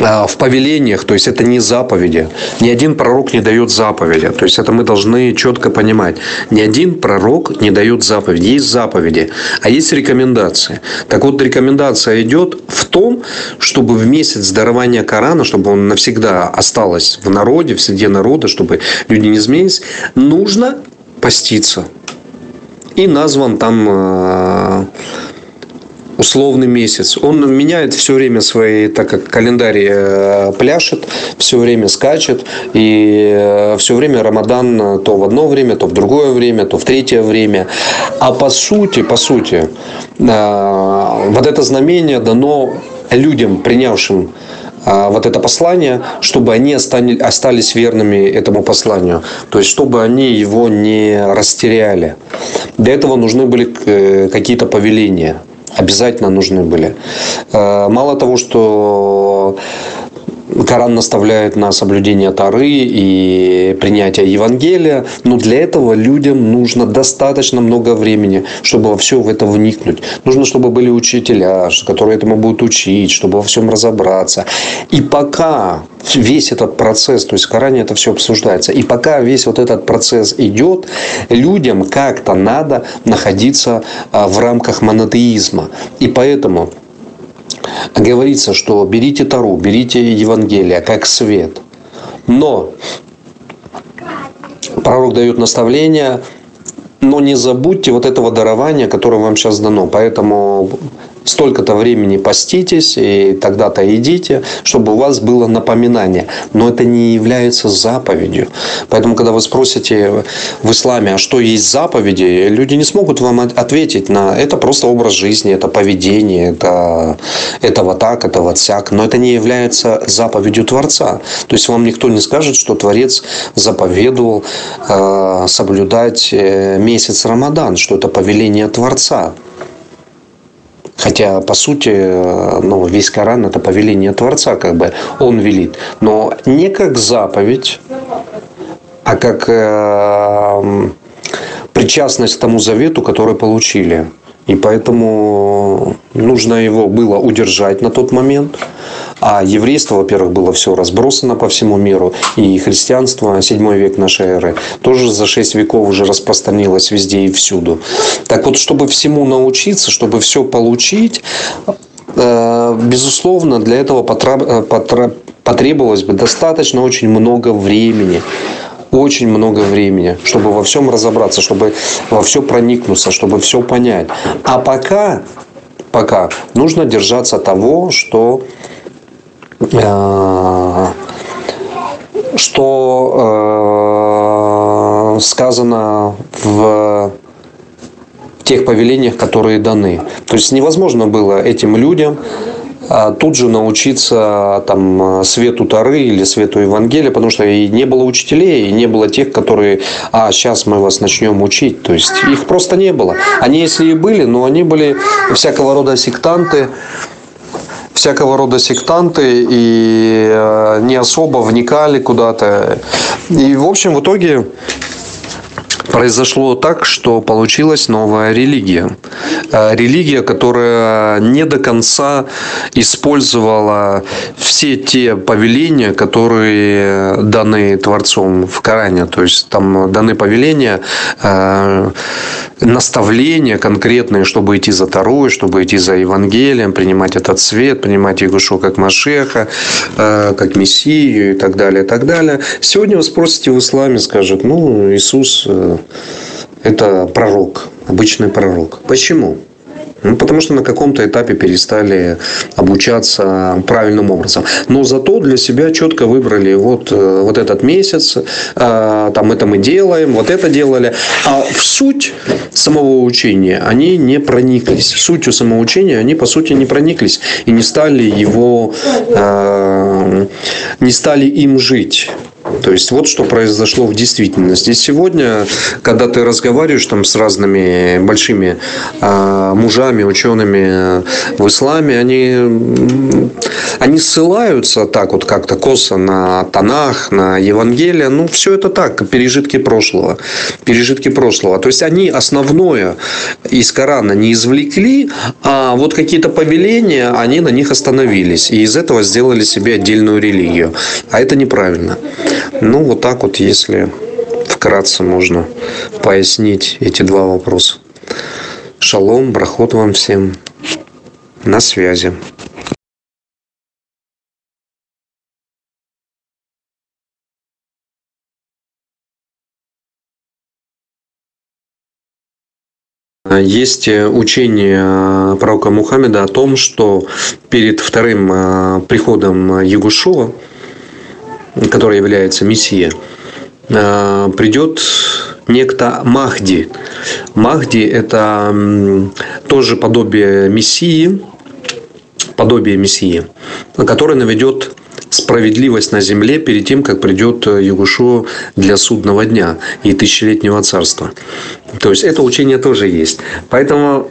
в повелениях, то есть, это не заповеди. Ни один пророк не дает заповеди. То есть, это мы должны четко понимать. Ни один пророк не дает заповеди. Есть заповеди, а есть рекомендации. Так вот, рекомендация идет в том, чтобы в месяц дарования Корана, чтобы он навсегда осталось в народе, в среде народа, чтобы люди не изменились, нужно поститься. И назван там... условный месяц. Он меняет все время свои, так как календарь пляшет, все время скачет, и все время Рамадан то в одно время, то в другое время, то в третье время. А по сути, вот это знамение дано людям, принявшим вот это послание, чтобы они остались верными этому посланию. То есть, чтобы они его не растеряли. Для этого нужны были какие-то повеления. Обязательно нужны были. Мало того, что Коран наставляет на соблюдение Тары и принятие Евангелия, но для этого людям нужно достаточно много времени, чтобы во все в это вникнуть. Нужно, чтобы были учителя, которые этому будут учить, чтобы во всем разобраться. И пока весь этот процесс, то есть в Коране это все обсуждается, и пока весь вот этот процесс идет, людям как-то надо находиться в рамках монотеизма. И поэтому говорится, что берите Тору, берите Евангелие как свет. Но пророк дает наставление, но не забудьте вот этого дарования, которое вам сейчас дано. Поэтому столько-то времени поститесь и тогда-то идите, чтобы у вас было напоминание. Но это не является заповедью. Поэтому, когда вы спросите в исламе, а что есть заповеди, люди не смогут вам ответить на это просто образ жизни, это поведение, это вот так, это вот сяк. Но это не является заповедью Творца. То есть вам никто не скажет, что Творец заповедовал соблюдать месяц Рамадан, что это повеление Творца. Хотя, по сути, ну, весь Коран – это повеление Творца, как бы он велит. Но не как заповедь, а как причастность к тому завету, который получили. И поэтому нужно его было удержать на тот момент. А еврейство, во-первых, было все разбросано по всему миру. И христианство, 7 век нашей эры, тоже за 6 веков уже распространилось везде и всюду. Так вот, чтобы всему научиться, чтобы все получить, безусловно, для этого потребовалось бы достаточно очень много времени. Очень много времени, чтобы во всем разобраться, чтобы во все проникнуться, чтобы все понять. А пока нужно держаться того, что сказано в тех повелениях, которые даны. То есть невозможно было этим людям тут же научиться там свету Торы или свету Евангелия, потому что и не было учителей, и не было тех, которые, сейчас мы вас начнем учить. То есть их просто не было. Они, если и были, но они были всякого рода сектанты и не особо вникали куда-то. И, в общем, в итоге произошло так, что получилась новая религия. Религия, которая не до конца использовала все те повеления, которые даны Творцом в Коране. То есть там даны повеления, наставления конкретные, чтобы идти за Торой, чтобы идти за Евангелием, принимать этот свет, принимать Егушо как Машеха, как Мессию и так далее, и так далее. Сегодня вы спросите в исламе, скажут, Иисус – это пророк, обычный пророк. Почему? Потому что на каком-то этапе перестали обучаться правильным образом. Но зато для себя четко выбрали вот этот месяц, там это мы делаем, вот это делали. А в суть самого учения они не прониклись. Сутью самоучения они, по сути, не прониклись. И не стали им жить. То есть вот что произошло в действительности. И сегодня, когда ты разговариваешь там с разными большими мужами, учеными в исламе, они ссылаются так вот как-то косо на Танах, на Евангелие. Все это так, пережитки прошлого. То есть они основное из Корана не извлекли, а вот какие-то повеления, они на них остановились. И из этого сделали себе отдельную религию. А это неправильно. Вот так вот, если вкратце можно пояснить эти два вопроса. Шалом, брахот вам всем. На связи. Есть учение пророка Мухаммеда о том, что перед вторым приходом Егушова, который является Мессия, придет некто Махди. Махди – это тоже подобие Мессии, который наведет справедливость на земле перед тем, как придет Егушо для судного дня и тысячелетнего царства. То есть это учение тоже есть. Поэтому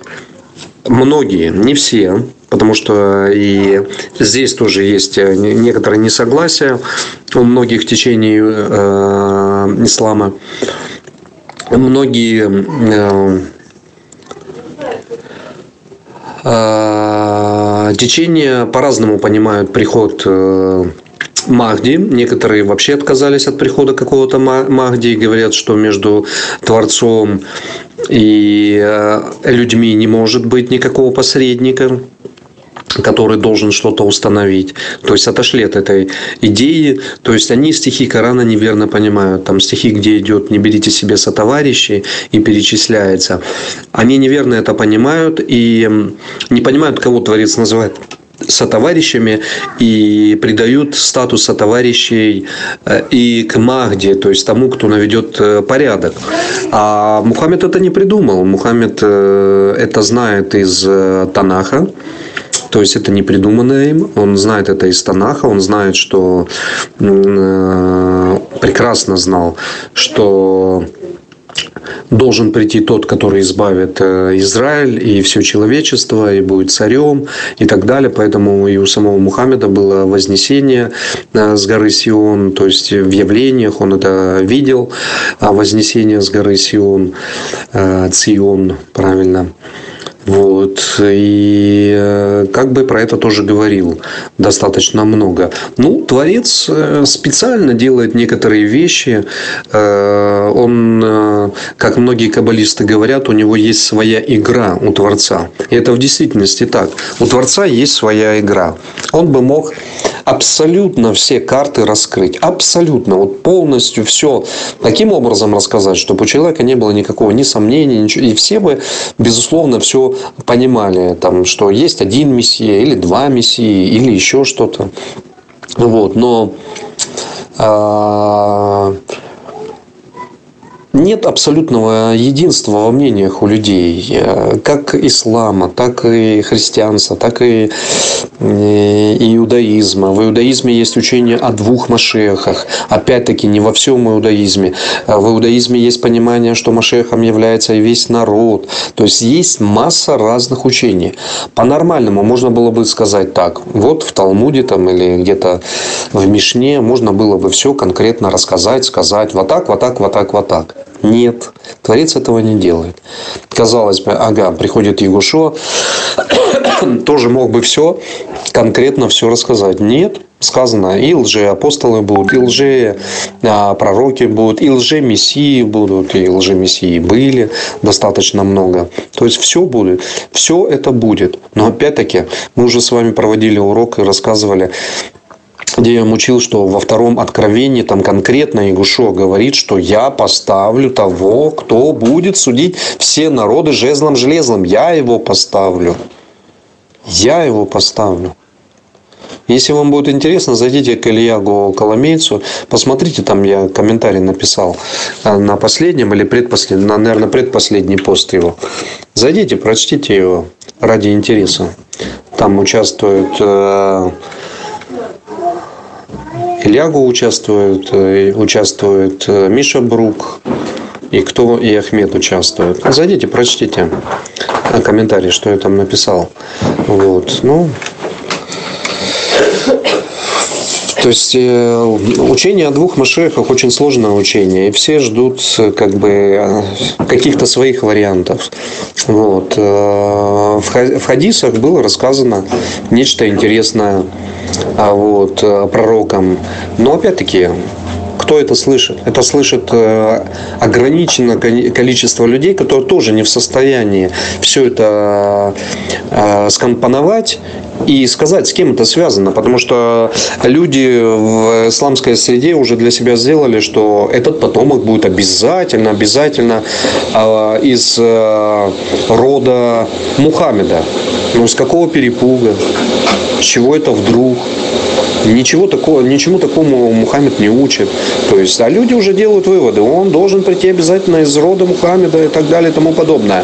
многие, не все, потому что и здесь тоже есть некоторое несогласие у многих течений ислама. Многие течения по-разному понимают приход Махди. Некоторые вообще отказались от прихода какого-то Махди и говорят, что между Творцом и людьми не может быть никакого посредника, который должен что-то установить. То есть отошли от этой идеи. То есть они стихи Корана неверно понимают. Там стихи, где идет «не берите себе сотоварищей» и перечисляется. Они неверно это понимают и не понимают, кого Творец называет сотоварищами, и придают статус сотоварищей и к Махди, то есть тому, кто наведет порядок. А Мухаммед это не придумал. Мухаммед это знает из Танаха. То есть это не придуманное им, он знает это из Танаха, он знает, что прекрасно знал, что должен прийти тот, который избавит Израиль и все человечество, и будет царем, и так далее. Поэтому и у самого Мухаммеда было вознесение с горы Сион, то есть в явлениях он это видел, вознесение с горы Сион, Цион, правильно. Вот. И как бы про это тоже говорил достаточно много. Ну, Творец специально делает некоторые вещи. Он, как многие каббалисты говорят, у него есть своя игра у Творца. И это в действительности так. У Творца есть своя игра. Он бы мог абсолютно все карты раскрыть. Абсолютно. Вот полностью все таким образом рассказать, чтобы у человека не было никакого ни сомнения, ничего. И все бы, безусловно, все понимали, там, что есть один мессия, или два мессии, или еще что-то. Вот. Но нет абсолютного единства во мнениях у людей. Как ислама, так и христианства, так и иудаизма. В иудаизме есть учение о двух Машиахах. Опять-таки, не во всем иудаизме. В иудаизме есть понимание, что Машиахом является и весь народ. То есть есть масса разных учений. По-нормальному можно было бы сказать так. Вот в Талмуде там, или где-то в Мишне можно было бы все конкретно рассказать, сказать вот так, вот так, вот так, вот так. Нет, Творец этого не делает. Казалось бы, ага, приходит Егушо, тоже мог бы все, конкретно все рассказать. Нет, сказано, и лжеапостолы будут, и лжепророки будут, и лжемессии будут, и лжемессии были достаточно много. То есть все будет, все это будет. Но опять-таки, мы уже с вами проводили урок и рассказывали, где я мучил, что во втором откровении там конкретно Егушо говорит, что я поставлю того, кто будет судить все народы жезлом железным. Я его поставлю. Я его поставлю. Если вам будет интересно, зайдите к Ильягу Коломийцу, посмотрите, там я комментарий написал на последнем или предпоследнем, наверное, предпоследний пост его. Зайдите, прочтите его ради интереса. Там участвуют... Ильягу участвует Миша Брук, и кто, и Ахмед участвует. Зайдите, прочтите комментарий, что я там написал. Вот, ну, то есть учение о двух Машиахах очень сложное учение, и все ждут как бы каких-то своих вариантов. Вот. В хадисах было рассказано нечто интересное. Вот, пророкам. Но опять-таки, кто это слышит? Это слышит ограниченное количество людей, которые тоже не в состоянии все это скомпоновать и сказать, с кем это связано. Потому что люди в исламской среде уже для себя сделали, что этот потомок будет обязательно, обязательно из рода Мухаммеда. Ну, с какого перепуга? С чего это вдруг? Ничего такого, ничему такому Мухаммед не учит. То есть, а люди уже делают выводы. Он должен прийти обязательно из рода Мухаммеда и так далее и тому подобное.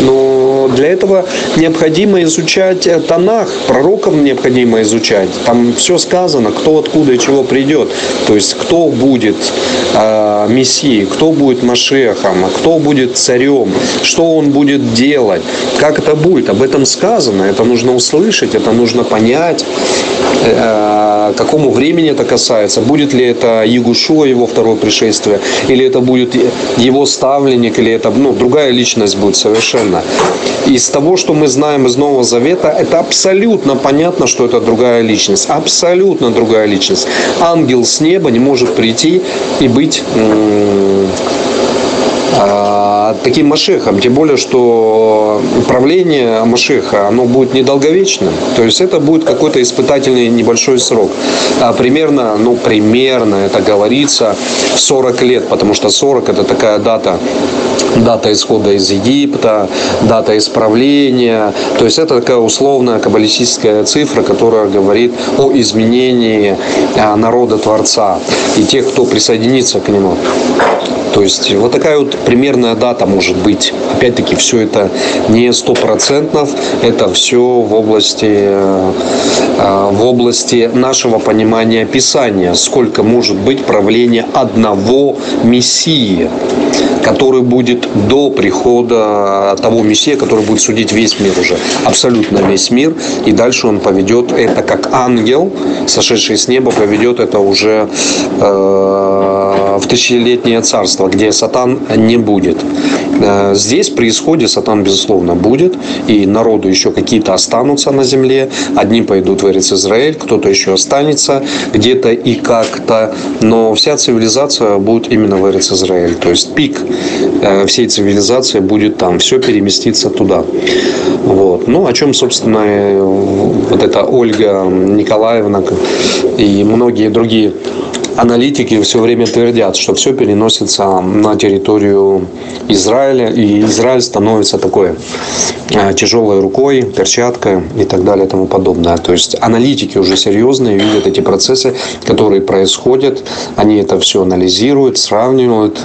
Но но для этого необходимо изучать Танах, пророков необходимо изучать. Там все сказано, кто откуда и чего придет. То есть, кто будет мессией, кто будет машехом, кто будет царем, что он будет делать, как это будет. Об этом сказано, это нужно услышать, это нужно понять, какому времени это касается. Будет ли это Егушо, его второе пришествие, или это будет его ставленник, или это другая личность будет совершенно. Из того, что мы знаем из Нового Завета, это абсолютно понятно, что это другая личность. Абсолютно другая личность. Ангел с неба не может прийти и быть таким Машехом, тем более, что правление Машеха, оно будет недолговечным, то есть это будет какой-то испытательный небольшой срок, примерно, это говорится, 40 лет, потому что 40 это такая дата исхода из Египта, дата исправления, то есть это такая условная каббалистическая цифра, которая говорит о изменении народа Творца и тех, кто присоединится к нему. То есть вот такая вот примерная дата может быть. Опять-таки, все это не 100%, это все в области нашего понимания Писания. Сколько может быть правление одного Мессии, который будет до прихода того Мессии, который будет судить весь мир уже. Абсолютно весь мир. И дальше он поведет это как ангел, сошедший с неба, поведет это уже в тысячелетнее царство, где сатан не будет. Здесь при исходе сатан, безусловно, будет, и народу еще какие-то останутся на земле, одни пойдут в Эрец-Израиль, кто-то еще останется где-то и как-то, но вся цивилизация будет именно в Эрец-Израиль, то есть пик всей цивилизации будет там, все переместится туда. Вот. О чем, собственно, вот эта Ольга Николаевна и многие другие аналитики все время твердят, что все переносится на территорию Израиля, и Израиль становится такой тяжелой рукой, перчаткой и так далее и тому подобное. То есть аналитики уже серьезные видят эти процессы, которые происходят, они это все анализируют, сравнивают,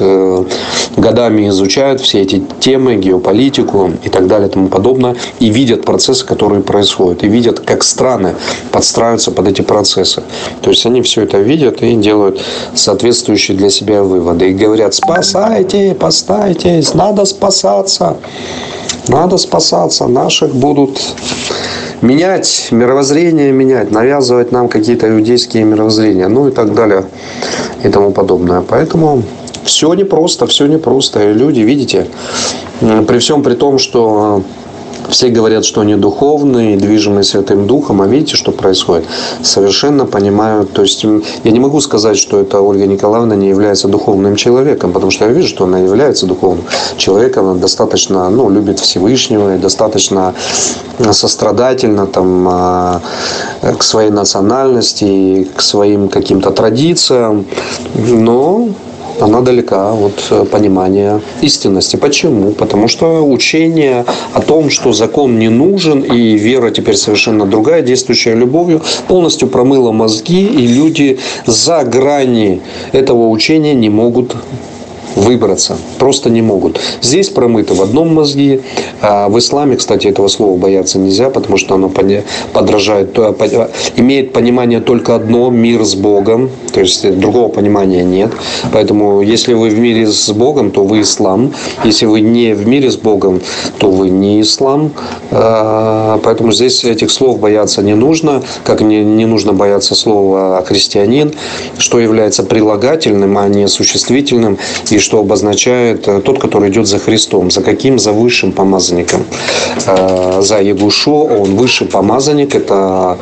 годами изучают все эти темы, геополитику и так далее и тому подобное, и видят процессы, которые происходят, и видят, как страны подстраиваются под эти процессы. То есть они все это видят и делают соответствующие для себя выводы. И говорят: спасайте, постайтесь, надо спасаться, наших будут менять, мировоззрение менять, навязывать нам какие-то иудейские мировоззрения, и так далее и тому подобное. Поэтому все непросто. И люди, видите, при всем при том, что все говорят, что они духовные, движимые Святым Духом, а видите, что происходит? Совершенно понимают. То есть я не могу сказать, что эта Ольга Николаевна не является духовным человеком, потому что я вижу, что она является духовным человеком, она достаточно любит Всевышнего и достаточно сострадательно к своей национальности, к своим каким-то традициям, но она далека от понимания истинности. Почему? Потому что учение о том, что закон не нужен, и вера теперь совершенно другая, действующая любовью, полностью промыла мозги, и люди за грани этого учения не могут выбраться. Просто не могут. Здесь промыто в одном мозге. В исламе, кстати, этого слова бояться нельзя, потому что оно подражает, имеет понимание только одно – мир с Богом. То есть другого понимания нет. Поэтому, если вы в мире с Богом, то вы ислам. Если вы не в мире с Богом, то вы не ислам. Поэтому здесь этих слов бояться не нужно. Как не нужно бояться слова «христианин», что является прилагательным, а не существительным, и что обозначает тот, который идет за Христом. За каким? За высшим помазанником. За Егушо, он высший помазанник, это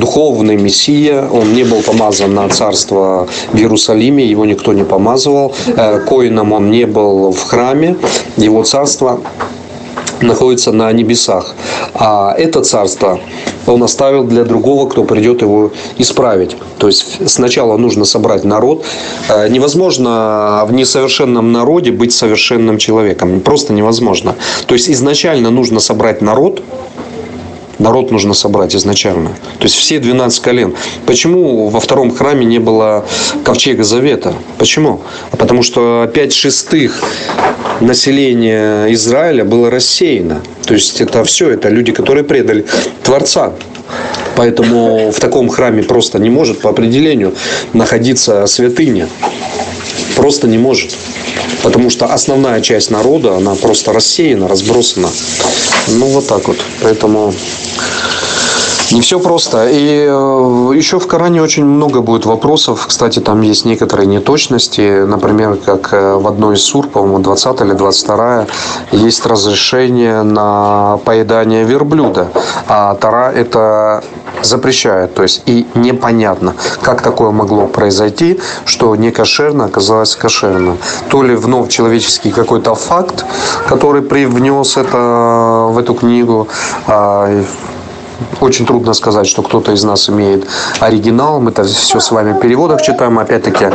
духовный мессия, он не был помазан на царство в Иерусалиме, его никто не помазывал, коином он не был в храме, его царство находится на небесах. А это царство он оставил для другого, кто придет его исправить. То есть сначала нужно собрать народ. Невозможно в несовершенном народе быть совершенным человеком. Просто невозможно. То есть изначально нужно собрать народ, народ нужно собрать изначально. То есть все 12 колен. Почему во втором храме не было ковчега завета? Почему? Потому что 5/6 населения Израиля было рассеяно. То есть это все, это люди, которые предали Творца. Поэтому в таком храме просто не может по определению находиться святыня. Просто не может. Потому что основная часть народа, она просто рассеяна, разбросана. Ну, вот так вот. Поэтому не все просто. И еще в Коране очень много будет вопросов. Кстати, там есть некоторые неточности. Например, как в одной из сур, по-моему, 20 или 22, есть разрешение на поедание верблюда. А Тара это запрещает. То есть, и непонятно, как такое могло произойти, что некошерно оказалось кошерно. То ли вновь человеческий какой-то факт, который привнес это в эту книгу. Очень трудно сказать, что кто-то из нас имеет оригинал. Мы-то все с вами в переводах читаем. Опять-таки,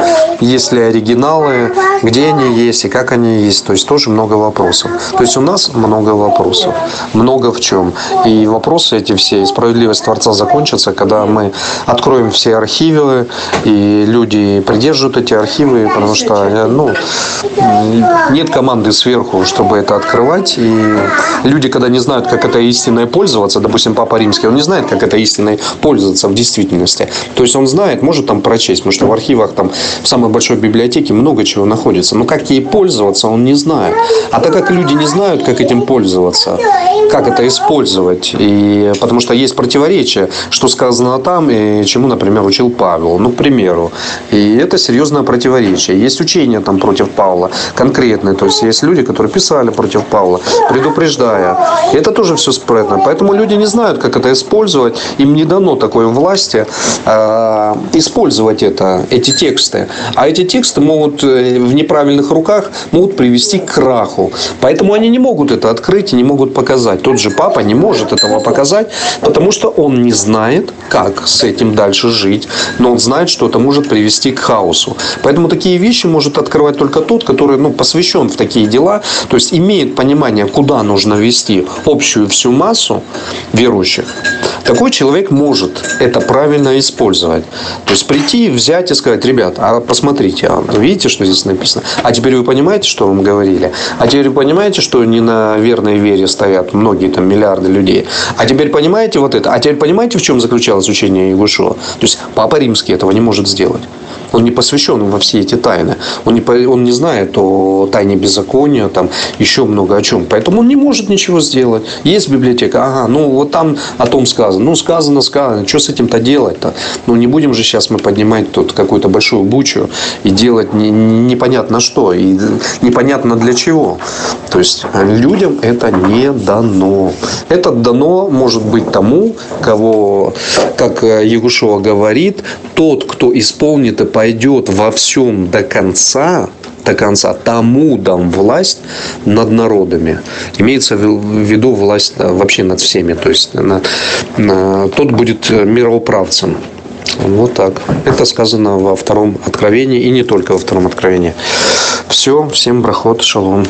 есть ли оригиналы, где они есть и как они есть. То есть, тоже много вопросов. То есть, у нас много вопросов. Много в чем. И вопросы эти все, и справедливость Творца закончится, когда мы откроем все архивы, и люди придерживают эти архивы, потому что нет команды сверху, чтобы это открывать. И люди, когда не знают, как это истинное пользоваться, допустим, Папа Рим, он не знает, как это истиной пользоваться в действительности. То есть он знает, может там прочесть, потому что в архивах там в самой большой библиотеке много чего находится. Но как ей пользоваться, он не знает. А так как люди не знают, как этим пользоваться, как это использовать, и потому что есть противоречие, что сказано там и чему, например, учил Павел, ну, к примеру. И это серьезное противоречие. Есть учения там против Павла конкретные, то есть есть люди, которые писали против Павла, предупреждая. И это тоже все спрятано. Поэтому люди не знают, как это использовать, им не дано такой власти использовать эти тексты. А эти тексты могут в неправильных руках могут привести к краху. Поэтому они не могут это открыть и не могут показать. Тот же папа не может этого показать, потому что он не знает, как с этим дальше жить. Но он знает, что это может привести к хаосу. Поэтому такие вещи может открывать только тот, который посвящен в такие дела. То есть имеет понимание, куда нужно вести общую всю массу верующих. Такой человек может это правильно использовать. То есть прийти, взять и сказать: ребят, а посмотрите, видите, что здесь написано? А теперь вы понимаете, что вам говорили? А теперь вы понимаете, что не на верной вере стоят многие там миллиарды людей? А теперь понимаете вот это? А теперь понимаете, в чем заключалось учение Ягушо? То есть Папа Римский этого не может сделать. Он не посвящен во все эти тайны. Он не знает о тайне беззакония, там еще много о чем. Поэтому он не может ничего сделать. Есть библиотека, вот там о том сказано. Сказано. Что с этим-то делать-то? Не будем же сейчас мы поднимать тут какую-то большую бучу и делать непонятно что. И непонятно для чего. То есть, людям это не дано. Это дано может быть тому, кого, как Ягушова говорит, тот, кто исполнит и пойдет во всем до конца, тому дам власть над народами. Имеется в виду власть вообще над всеми. То есть, тот будет мироуправцем. Вот так. Это сказано во втором откровении и не только во втором откровении. Все. Всем брахот. Шалом.